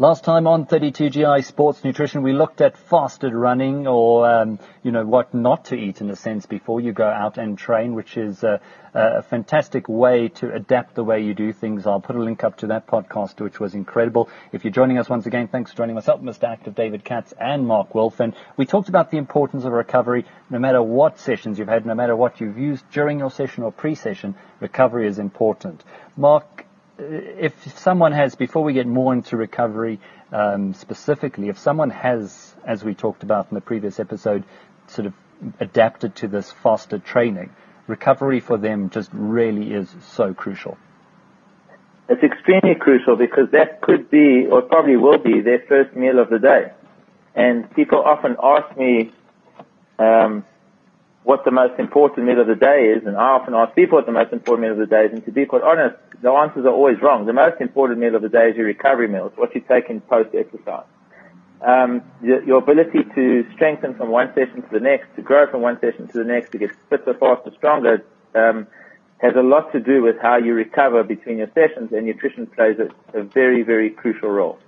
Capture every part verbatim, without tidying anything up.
Last time on thirty-two G I Sports Nutrition, we looked at fasted running, or um, you know, what not to eat in a sense before you go out and train, which is a, a fantastic way to adapt the way you do things. I'll put a link up to that podcast, which was incredible. If you're joining us once again, thanks for joining myself, Mister Active, David Katz, and Mark Wolf. And we talked about the importance of recovery. No matter what sessions you've had, no matter what you've used during your session or pre-session, recovery is important. Mark, if someone has, before we get more into recovery um, specifically, if someone has, as we talked about in the previous episode, sort of adapted to this faster training, recovery for them just really is so crucial. It's extremely crucial, because that could be, or probably will be, their first meal of the day. And people often ask me um, what the most important meal of the day is, and I often ask people what the most important meal of the day is, and to be quite honest, the answers are always wrong. The most important meal of the day is your recovery meal. It's what you take in post-exercise. Um, your, your ability to strengthen from one session to the next, to grow from one session to the next, to get fitter, faster, stronger, um, has a lot to do with how you recover between your sessions, and nutrition plays a, a very, very crucial role.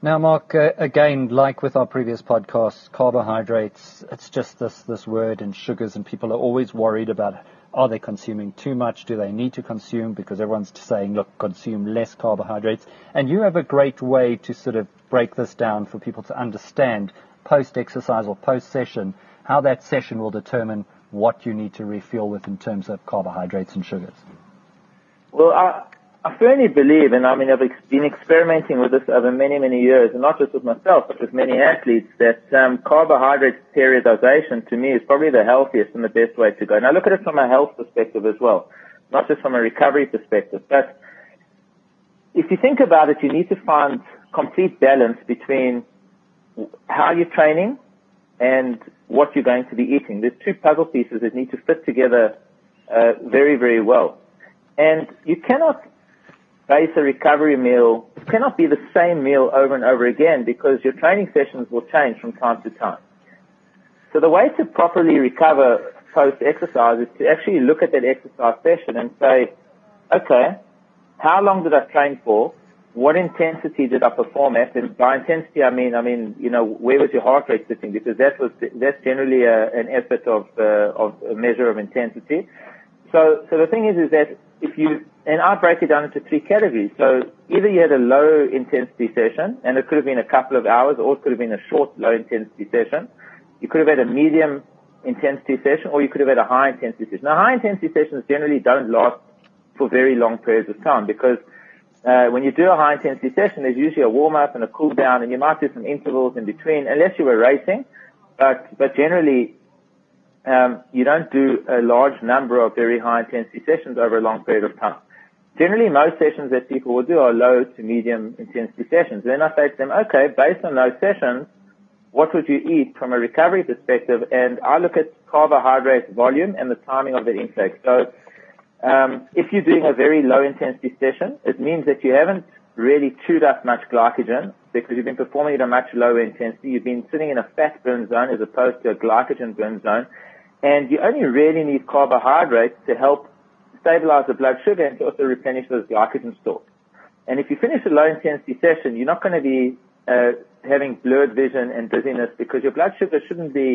Now, Mark, uh, again, like with our previous podcasts, carbohydrates, it's just this this word, and sugars, and people are always worried about, are they consuming too much? Do they need to consume? Because everyone's saying, look, consume less carbohydrates. And you have a great way to sort of break this down for people to understand post-exercise or post-session, how that session will determine what you need to refuel with in terms of carbohydrates and sugars. Well, I... I firmly believe, and I mean, I've ex- been experimenting with this over many, many years, and not just with myself, but with many athletes, that um, carbohydrate periodization, to me, is probably the healthiest and the best way to go. And I look at it from a health perspective as well, not just from a recovery perspective. But if you think about it, you need to find complete balance between how you're training and what you're going to be eating. There's two puzzle pieces that need to fit together uh, very, very well. And you cannot base a recovery meal, it cannot be the same meal over and over again, because your training sessions will change from time to time. So the way to properly recover post-exercise is to actually look at that exercise session and say, okay, how long did I train for? What intensity did I perform at? And by intensity, I mean, I mean, you know, where was your heart rate sitting? Because that was that's generally a, an effort of uh, of a measure of intensity. So, so the thing is, is that if you, and I break it down into three categories. So either you had a low intensity session, and it could have been a couple of hours, or it could have been a short low intensity session. You could have had a medium intensity session, or you could have had a high intensity session. Now, high intensity sessions generally don't last for very long periods of time, because uh, when you do a high intensity session, there's usually a warm up and a cool down, and you might do some intervals in between, unless you were racing. But, but generally, Um, you don't do a large number of very high intensity sessions over a long period of time. Generally, most sessions that people will do are low to medium intensity sessions. Then I say to them, okay, based on those sessions, what would you eat from a recovery perspective? And I look at carbohydrate volume and the timing of that intake. So um, if you're doing a very low intensity session, it means that you haven't really chewed up much glycogen, because you've been performing at a much lower intensity. You've been sitting in a fat burn zone as opposed to a glycogen burn zone. And you only really need carbohydrates to help stabilize the blood sugar and to also replenish those glycogen stores. And if you finish a low-intensity session, you're not going to be uh, having blurred vision and dizziness, because your blood sugar shouldn't be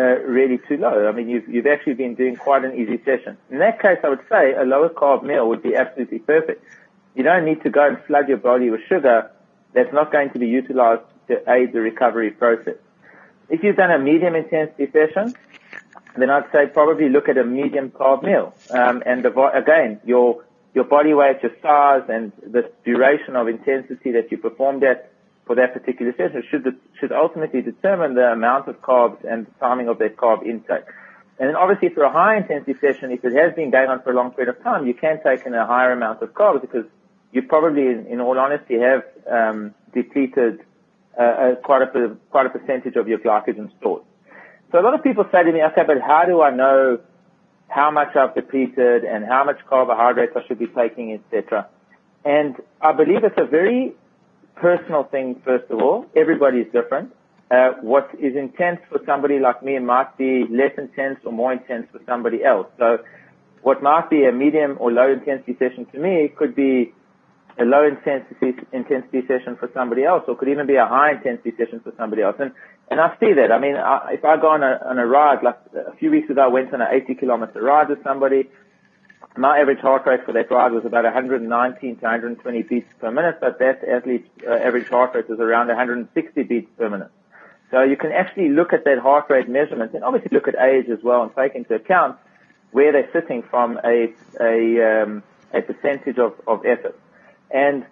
uh, really too low. I mean, you've, you've actually been doing quite an easy session. In that case, I would say a lower-carb meal would be absolutely perfect. You don't need to go and flood your body with sugar that's not going to be utilized to aid the recovery process. If you've done a medium-intensity session, then I'd say probably look at a medium carb meal. Um, and the, again, your your body weight, your size, and the duration of intensity that you performed at for that particular session should should ultimately determine the amount of carbs and the timing of that carb intake. And then obviously for a high intensity session, if it has been going on for a long period of time, you can take in a higher amount of carbs, because you probably, in, in all honesty, have um, depleted uh, quite a quite a percentage of your glycogen stores. So a lot of people say to me, okay, but how do I know how much I've depleted and how much carbohydrates I should be taking, et cetera? And I believe it's a very personal thing, first of all. Everybody's different. Uh, what is intense for somebody like me might be less intense or more intense for somebody else. So what might be a medium or low intensity session to me could be a low intensity intensity session for somebody else, or could even be a high intensity session for somebody else. And and I see that. I mean, I, if I go on a on a ride, like a few weeks ago, I went on an eighty kilometer ride with somebody. My average heart rate for that ride was about one nineteen to one twenty beats per minute, but that athlete's uh, average heart rate was around one sixty beats per minute. So you can actually look at that heart rate measurement, and obviously look at age as well, and take into account where they're sitting from a a um, a percentage of of effort. And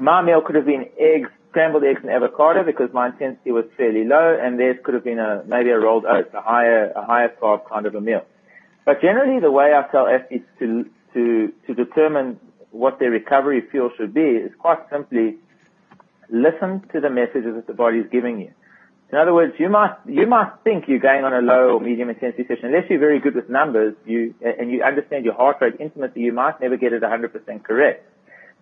my meal could have been eggs, scrambled eggs and avocado, because my intensity was fairly low, and theirs could have been a, maybe a rolled oats, a higher, a higher carb kind of a meal. But generally the way I tell athletes to, to, to determine what their recovery fuel should be is quite simply listen to the messages that the body is giving you. In other words, you might, you might think you're going on a low or medium intensity session. Unless you're very good with numbers, you, and you understand your heart rate intimately, you might never get it one hundred percent correct.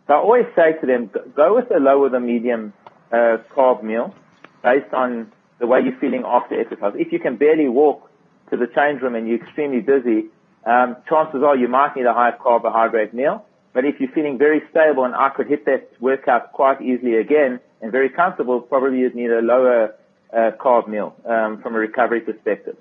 So I always say to them, go with a low or the medium uh, carb meal based on the way you're feeling after exercise. If you can barely walk to the change room and you're extremely busy, um, chances are you might need a high carbohydrate meal. But if you're feeling very stable, and I could hit that workout quite easily again and very comfortable, probably you'd need a lower uh, carb meal um, from a recovery perspective.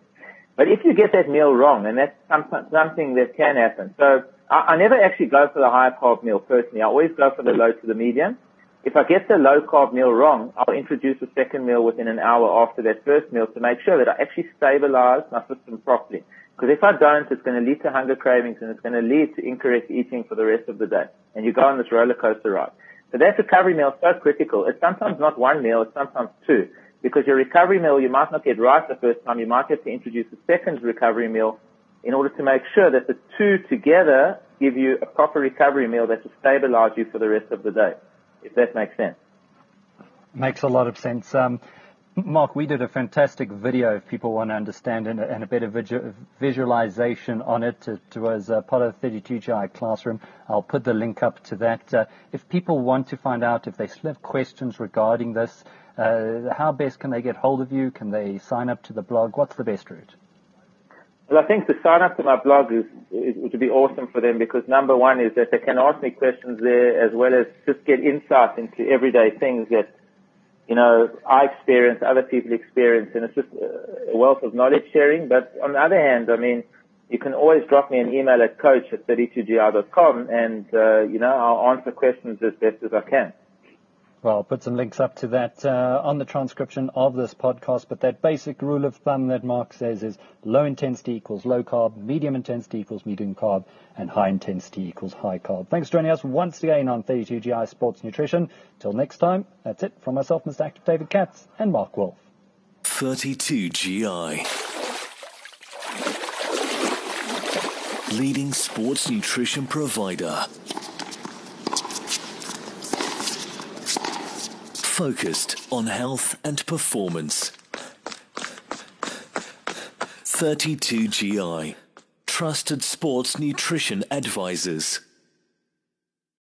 But if you get that meal wrong, and that's some, something that can happen. So I never actually go for the high carb meal personally. I always go for the low to the medium. If I get the low carb meal wrong, I'll introduce a second meal within an hour after that first meal to make sure that I actually stabilize my system properly. Because if I don't, it's going to lead to hunger cravings, and it's going to lead to incorrect eating for the rest of the day. And you go on this roller coaster ride. So that recovery meal is so critical. It's sometimes not one meal, it's sometimes two. Because your recovery meal, you might not get right the first time. You might have to introduce a second recovery meal in order to make sure that the two together give you a proper recovery meal that will stabilize you for the rest of the day, if that makes sense. Makes a lot of sense. Um, Mark, we did a fantastic video, if people want to understand, and a, and a better visual, visualization on it. It was uh, part of thirty-two G I Classroom. I'll put the link up to that. Uh, if people want to find out, if they still have questions regarding this, uh, how best can they get hold of you? Can they sign up to the blog? What's the best route? Well, I think to sign up to my blog is, is, would be awesome for them, because number one is that they can ask me questions there, as well as just get insight into everyday things that, you know, I experience, other people experience, and it's just a wealth of knowledge sharing. But on the other hand, I mean, you can always drop me an email at coach at thirty-two G I dot com, and, uh, you know, I'll answer questions as best as I can. Well, I'll put some links up to that uh, on the transcription of this podcast. But that basic rule of thumb that Mark says is low intensity equals low carb, medium intensity equals medium carb, and high intensity equals high carb. Thanks for joining us once again on thirty-two G I Sports Nutrition. Till next time, that's it from myself, Mister Active David Katz, and Mark Wolf. thirty-two G I. Leading sports nutrition provider. Focused on health and performance. thirty-two G I. Trusted sports nutrition advisors.